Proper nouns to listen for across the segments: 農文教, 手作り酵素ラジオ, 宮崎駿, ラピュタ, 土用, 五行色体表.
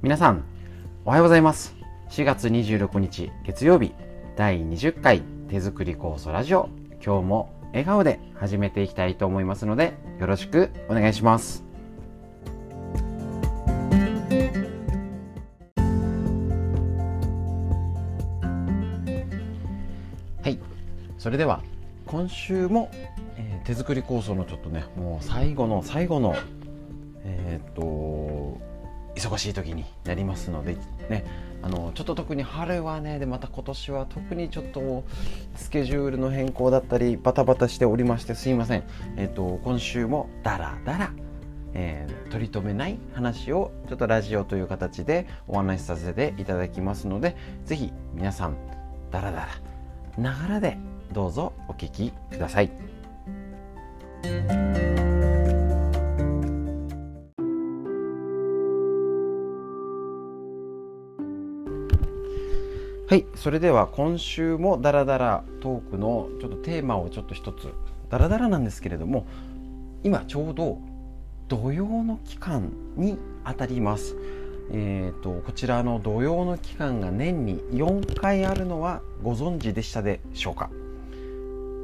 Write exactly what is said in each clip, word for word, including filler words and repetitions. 皆さんおはようございます。しがつにじゅうろくにち月曜日、だいにじゅっかい手作り酵素ラジオ、今日も笑顔で始めていきたいと思いますので、よろしくお願いします。はい、それでは今週も、えー、手作り酵素のちょっとね、もう最後の最後のえー、っと忙しい時になりますのでね、あのちょっと特に春はね、でまた今年は特にちょっとスケジュールの変更だったりバタバタしておりまして、すいません。えっと今週もダラダラ、えー、取り留めない話をちょっとラジオという形でお話しさせていただきますので、ぜひ皆さんダラダラながらでどうぞお聞きください。はい、それでは今週もダラダラトークのちょっとテーマをちょっと一つ、ダラダラなんですけれども、今ちょうど土用の期間にあたります。えーと、こちらの土用の期間が年によんかいあるのはご存知でしたでしょうか。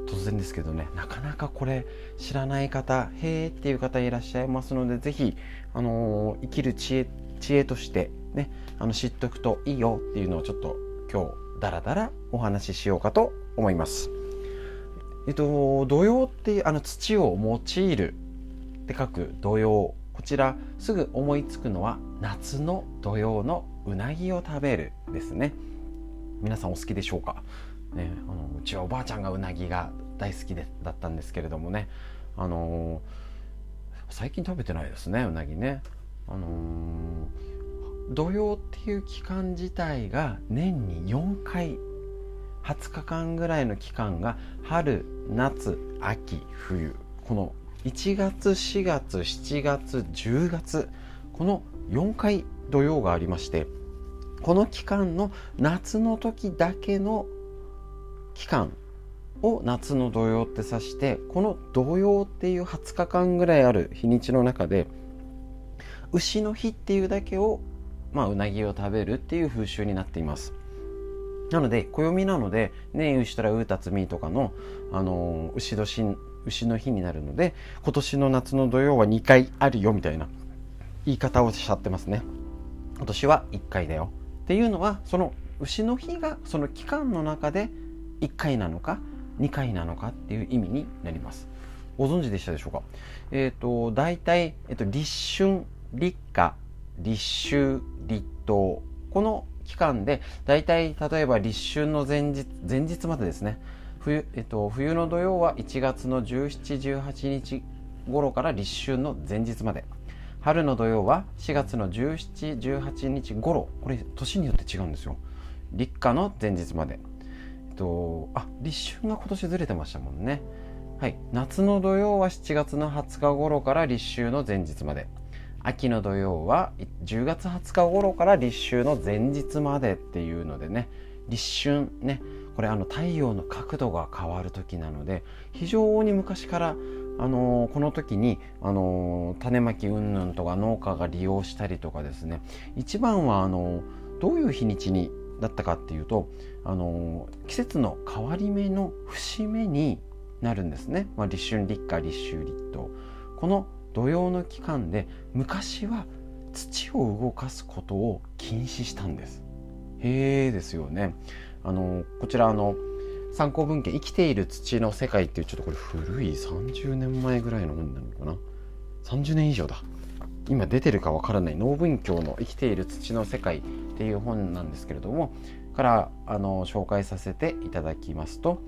突然ですけどね、なかなかこれ知らない方、へーっていう方いらっしゃいますので、ぜひ、あのー、生きる知恵、知恵としてね、あの知っとくといいよっていうのをちょっと今日だらだらお話ししようかと思います。えっと、土用ってあの土を用いるって書く土用、こちらすぐ思いつくのは夏の土用のうなぎを食べるですね。皆さんお好きでしょうか、ね、あのうちはおばあちゃんがうなぎが大好きでだったんですけれどもね、あのー、最近食べてないですね、うなぎね。あのー土用っていう期間自体が年によんかい、はつかかんぐらいの期間が春、夏、秋、冬、このいちがつ、しがつ、しちがつ、じゅうがつ、このよんかい土用がありまして、この期間の夏の時だけの期間を夏の土用って指して、この土用っていうはつかかんぐらいある日にちの中で牛の日っていうだけを、まあ、うなぎを食べるっていう風習になっています。なので暦なのでね、牛からうたつみとかの、あのー、牛年、牛の日になるので、今年の夏の土用はにかいあるよみたいな言い方をしちゃってますね。今年はいっかいだよっていうのは、その牛の日がその期間の中でいっかいなのかにかいなのかっていう意味になります。ご存知でしたでしょうか。えっと大体、えっと、立春、立夏、立秋、立冬、この期間でだいたい、例えば立春の前日、前日までですね、冬、えっと、冬の土用はいちがつのじゅうしち、じゅうはちにち頃から立春の前日まで、春の土用はしがつのじゅうしち、じゅうはちにち頃、これ年によって違うんですよ、立夏の前日まで、えっと、あ、立春が今年ずれてましたもんね。はい、夏の土用はしちがつのはつか頃から立秋の前日まで、秋の土用はじゅうがつはつか頃から立秋の前日までっていうのでね、立春ね、これあの太陽の角度が変わる時なので、非常に昔から、あのー、この時に、あのー、種まきうんぬんとか農家が利用したりとかですね、一番はあのー、どういう日にちにだったかっていうと、あのー、季節の変わり目の節目になるんですね、まあ、立春、立夏、立秋、立冬、この土用の期間で昔は土を動かすことを禁止したんです。へーですよね。あのこちらの参考文献、生きている土の世界っていう、ちょっとこれ古いさんじゅうねんまえぐらいの本なのかな、さんじゅうねん以上だ、今出てるかわからない、農文教の生きている土の世界っていう本なんですけれども、からあの紹介させていただきますと、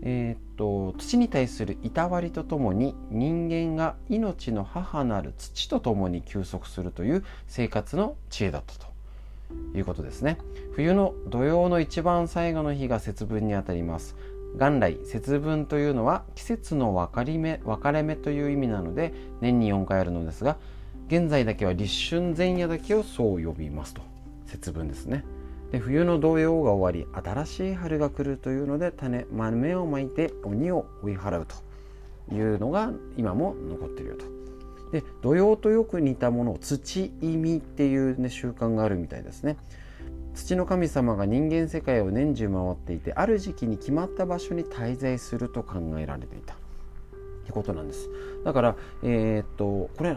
えー、っと土に対するいたわりとともに、人間が命の母なる土とともに休息するという生活の知恵だったということですね。冬の土用の一番最後の日が節分にあたります。元来節分というのは季節の分かり目、分かれ目という意味なので年によんかいあるのですが、現在だけは立春前夜だけをそう呼びますと、節分ですね。で冬の土用が終わり、新しい春が来るというので、種、豆をまいて鬼を追い払うというのが今も残っているとで土用とよく似たものを土忌みっていう、ね、習慣があるみたいですね。土の神様が人間世界を年中回っていて、ある時期に決まった場所に滞在すると考えられていたってことなんです。だから、えー、っとこれ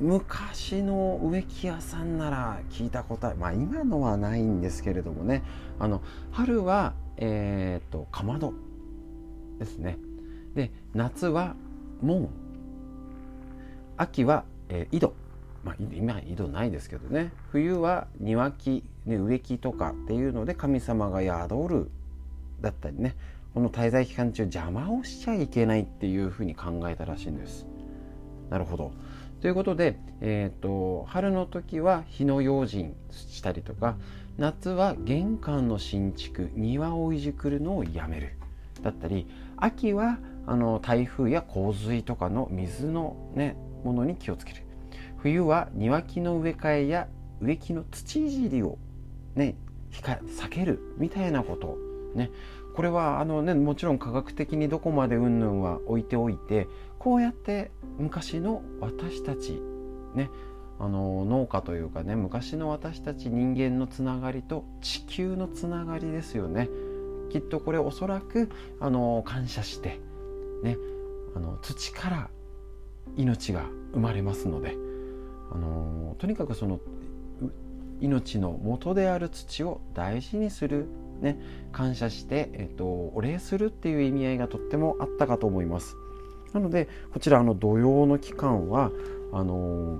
昔の植木屋さんなら聞いたことある、まあ今のはないんですけれどもね、あの春は、えー、っとかまどですね。で夏は門、秋は、えー、井戸、まあ、今井戸ないですけどね、冬は庭木、ね、植木とかっていうので神様が宿るだったりね、この滞在期間中邪魔をしちゃいけないっていうふうに考えたらしいんです。なるほどということで、えー、と春の時は火の用心したりとか、夏は玄関の新築、庭をいじくるのをやめるだったり、秋はあの台風や洪水とかの水の、ね、ものに気をつける。冬は庭木の植え替えや植木の土いじりを、ね、避けるみたいなこと、ね、これはあの、ね、もちろん科学的にどこまで云々は置いておいて、こうやって昔の私たち、ね、あの農家というかね、昔の私たち人間のつながりと地球のつながりですよね。きっとこれおそらくあの感謝して、ね、あの土から命が生まれますので、あのとにかくその命の元である土を大事にする、ね、感謝して、えっと、お礼するっていう意味合いがとってもあったかと思います。なのでこちらの土用の期間はあの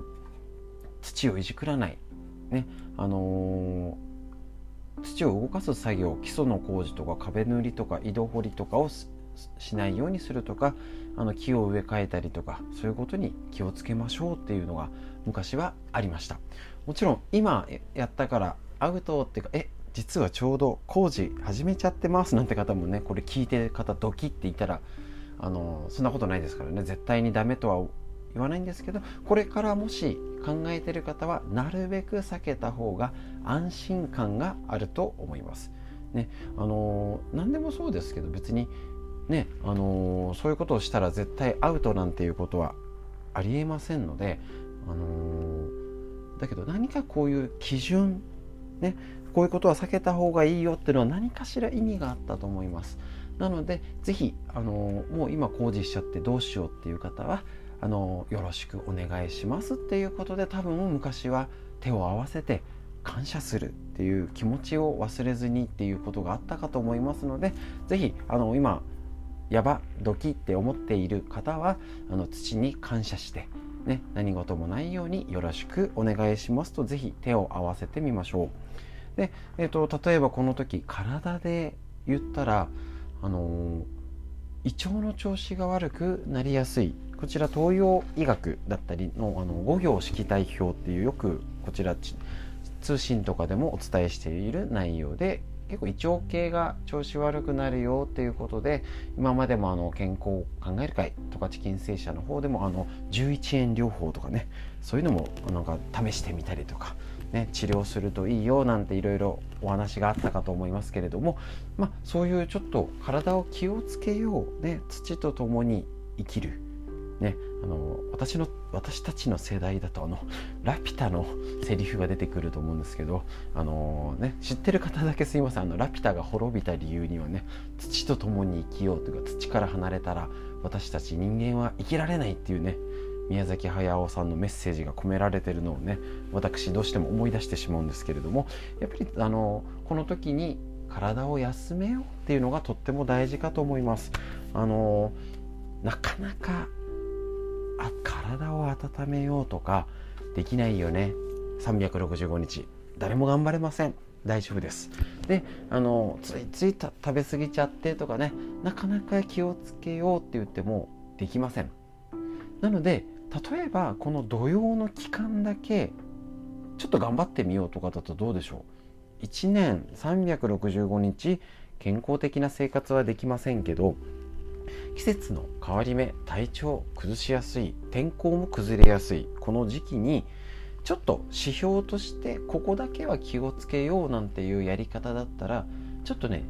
土をいじくらない、ね、あの土を動かす作業、基礎の工事とか壁塗りとか井戸掘りとかをしないようにするとか、あの木を植え替えたりとか、そういうことに気をつけましょうっていうのが昔はありました。もちろん今やったからアウトっていうか、え実はちょうど工事始めちゃってますなんて方もね、これ聞いてる方ドキっていたら、あのそんなことないですからね、絶対にダメとは言わないんですけど、これからもし考えている方はなるべく避けた方が安心感があると思います、ね、あの何でもそうですけど、別に、ね、あのそういうことをしたら絶対アウトなんていうことはありえませんので、あのだけど何かこういう基準、ね、こういうことは避けた方がいいよっていうのは何かしら意味があったと思います。なのでぜひ、あのー、もう今工事しちゃってどうしようっていう方は、あのー、よろしくお願いしますっていうことで、多分昔は手を合わせて感謝するっていう気持ちを忘れずにっていうことがあったかと思いますので、ぜひ、あのー、今やばドキって思っている方は、あの土に感謝して、ね、何事もないようによろしくお願いしますと、ぜひ手を合わせてみましょう。で、えーと、例えばこの時体で言ったら、あの胃腸の調子が悪くなりやすい、こちら東洋医学だったりの、あの五行色体表っていう、よくこちら通信とかでもお伝えしている内容で、結構胃腸系が調子悪くなるよっていうことで、今までもあの健康を考える会とかチキン製社の方でも、あのじゅういちえん療法とかね、そういうのもなんか試してみたりとか、ね、治療するといいよなんていろいろお話があったかと思いますけれども、まあ、そういうちょっと体を気をつけよう、ね、土と共に生きる、ね、あの 私の私たちの世代だと、あのラピュタのセリフが出てくると思うんですけど、あの、ね、知ってる方だけすいません、あのラピュタが滅びた理由にはね、土と共に生きようというか、土から離れたら私たち人間は生きられないっていうね、宮崎駿さんのメッセージが込められてるのをね、私どうしても思い出してしまうんですけれども、やっぱりあのこの時に体を休めようっていうのがとっても大事かと思います。あのなかなかあ体を温めようとかできないよね、さんびゃくろくじゅうごにち誰も頑張れません。大丈夫です。であのついついた食べ過ぎちゃってとかね、なかなか気をつけようって言ってもできません。なので例えばこの土用の期間だけちょっと頑張ってみようとかだとどうでしょう。いちねんさんびゃくろくじゅうごにち健康的な生活はできませんけど、季節の変わり目、体調崩しやすい、天候も崩れやすいこの時期に、ちょっと指標としてここだけは気をつけようなんていうやり方だったら、ちょっとね、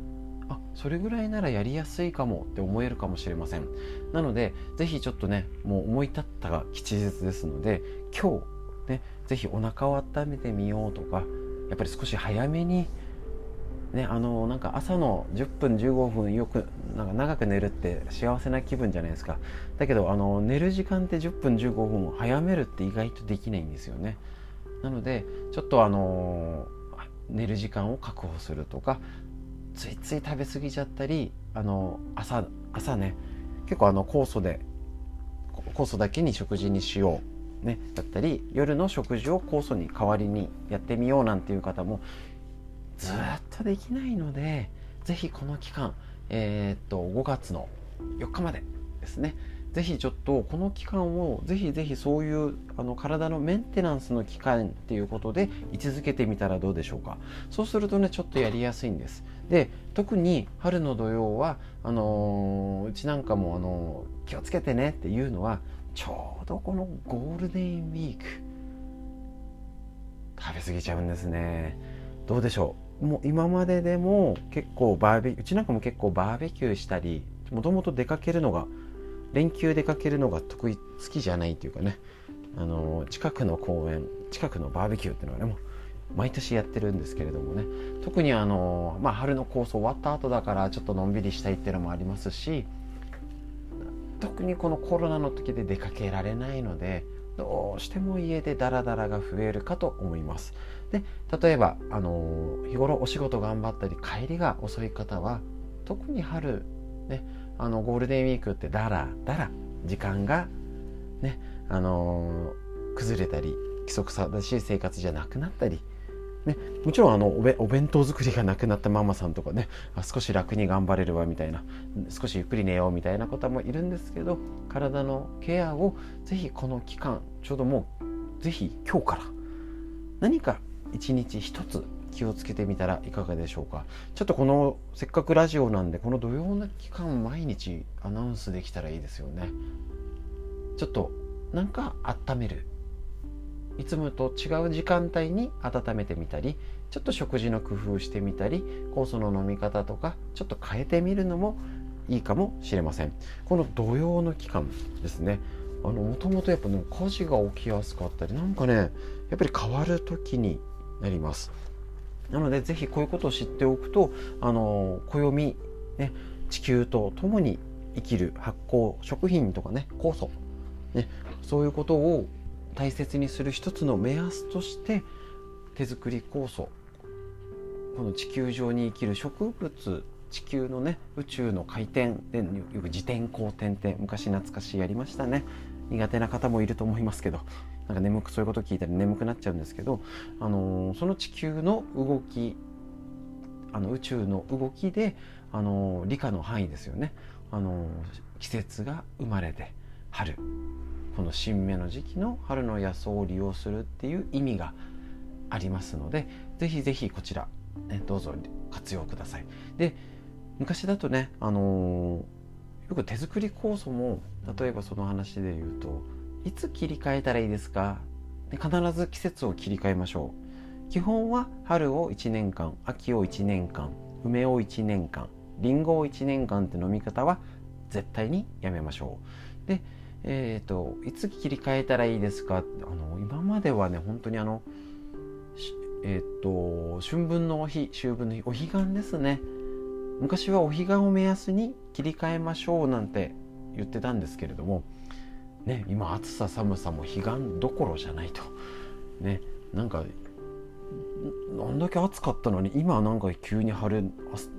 あそれぐらいならやりやすいかもって思えるかもしれません。なのでぜひちょっとね、もう思い立ったが吉日ですので、今日ねぜひお腹を温めてみようとか、やっぱり少し早めにね、あのなんか朝のじゅっぷんじゅうごふんよくなんか長く寝るって幸せな気分じゃないですか。だけどあの寝る時間ってじゅっぷんじゅうごふんを早めるって意外とできないんですよね。なのでちょっとあの寝る時間を確保するとか、ついつい食べ過ぎちゃったり、あの 朝, 朝ね結構あの酵素で酵素だけに食事にしよう、ね、だったり夜の食事を酵素に代わりにやってみようなんていう方もずっとできないので、ぜひこの期間、えー、っとごがつのよっかまでですね、ぜひちょっとこの期間をぜひぜひそういうあの体のメンテナンスの期間っていうことで位置づけてみたらどうでしょうか。そうするとねちょっとやりやすいんです。で、特に春の土曜はあのー、うちなんかも、あのー、気をつけてねっていうのは、ちょうどこのゴールデンウィーク食べ過ぎちゃうんですね。どうでしょう、もう今まででも結構バーベうちなんかも結構バーベキューしたり、もともと出かけるのが連休出かけるのが得意好きじゃないというかね、あの近くの公園近くのバーベキューっていうのはねもう毎年やってるんですけれどもね、特にあの、まあ、春のコース終わった後だからちょっとのんびりしたいっていうのもありますし、特にこのコロナの時で出かけられないのでどうしても家でダラダラが増えるかと思います。で、例えばあの日頃お仕事頑張ったり帰りが遅い方は、特に春ねあのゴールデンウィークってだらだら時間がね、あのー、崩れたり規則正しい生活じゃなくなったり、ね、もちろんあの お, べお弁当作りがなくなったママさんとかね、あ少し楽に頑張れるわみたいな、少しゆっくり寝ようみたいな方もいるんですけど、体のケアをぜひこの期間ちょうどもうぜひ今日から何か一日一つ気をつけてみたらいかがでしょうか。ちょっとこのせっかくラジオなんでこの土曜の期間毎日アナウンスできたらいいですよね。ちょっとなんか温める、いつもと違う時間帯に温めてみたり、ちょっと食事の工夫してみたり、酵素の飲み方とかちょっと変えてみるのもいいかもしれません。この土曜の期間ですね、あのもともとやっぱり火事が起きやすかったりなんかね、やっぱり変わる時になります。なのでぜひこういうことを知っておくと、あの暦、ね、地球と共に生きる発酵食品とかね、酵素、ね、そういうことを大切にする一つの目安として、手作り酵素、この地球上に生きる植物、地球のね宇宙の回転でよく自転公転って昔懐かしいやりましたね。苦手な方もいると思いますけど、なんか眠くそういうこと聞いたら眠くなっちゃうんですけど、あのー、その地球の動き、あの宇宙の動きで、あのー、理科の範囲ですよね、あのー、季節が生まれて春、この新芽の時期の春の野草を利用するっていう意味がありますので、ぜひぜひこちら、ね、どうぞ活用ください。で、昔だとね、あのー、よく手作り酵素も例えばその話で言うと、いつ切り替えたらいいですか？で、必ず季節を切り替えましょう。基本は春をいちねんかん、秋をいちねんかん、梅をいちねんかん、リンゴをいちねんかんって飲み方は絶対にやめましょう。で、えーと、いつ切り替えたらいいですか？あの今まではね本当にあの、えーと、春分のお日、秋分の日、お彼岸ですね。昔はお彼岸を目安に切り替えましょうなんて言ってたんですけれどもね、今暑さ寒さも彼岸どころじゃないとね、なんかあんだけ暑かったのに今なんか急に春、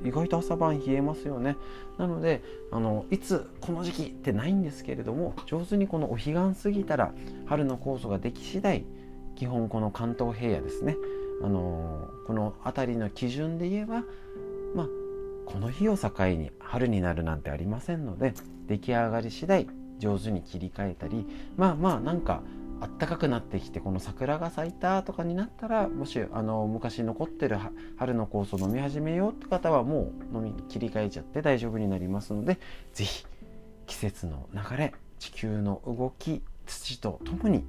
意外と朝晩冷えますよね。なのであのいつこの時期ってないんですけれども、上手にこのお彼岸過ぎたら春の酵素ができ次第、基本この関東平野ですね、あのこの辺りの基準で言えば、まあこの日を境に春になるなんてありませんので、出来上がり次第上手に切り替えたり、まあまあなんか暖かくなってきてこの桜が咲いたとかになったら、もしあの昔残ってる春の酵素を飲み始めようって方はもう飲み切り替えちゃって大丈夫になりますので、ぜひ季節の流れ、地球の動き、土と共に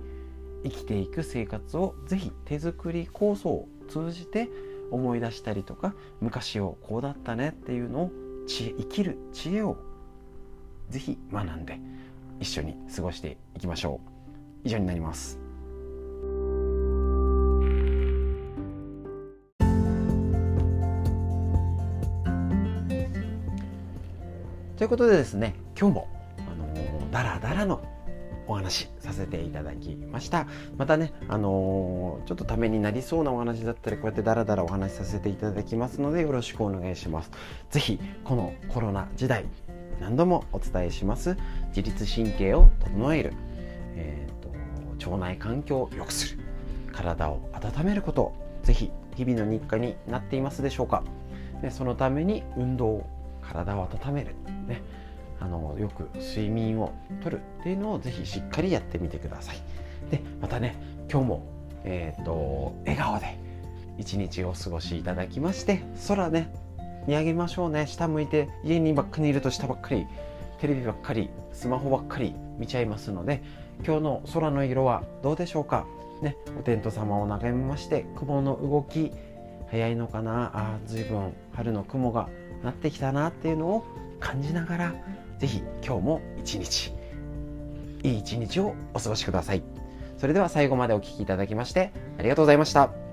生きていく生活をぜひ手作り酵素を通じて思い出したりとか、昔をこうだったねっていうのを知恵、生きる知恵をぜひ学んで一緒に過ごしていきましょう。以上になります。ということでですね、今日もあのダラダラのお話させていただきました。またね、あのー、ちょっとためになりそうなお話だったり、こうやってダラダラお話させていただきますので、よろしくお願いします。ぜひこのコロナ時代、何度もお伝えします自律神経を整える、えー、と腸内環境を良くする、体を温めること、ぜひ日々の日課になっていますでしょうか。でそのために運動、体を温める、ね、あのよく睡眠をとるっていうのをぜひしっかりやってみてください。でまたね、今日も、えー、と笑顔で一日をお過ごしいただきまして、空ね見上げましょうね。下向いて、家にばっかりいると下ばっかり、テレビばっかり、スマホばっかり見ちゃいますので、今日の空の色はどうでしょうか、ね、お天道様を眺めまして、雲の動き早いのかなあ、随分春の雲がなってきたなっていうのを感じながら、ぜひ今日も一日いい一日をお過ごしください。それでは最後までお聞きいただきましてありがとうございました。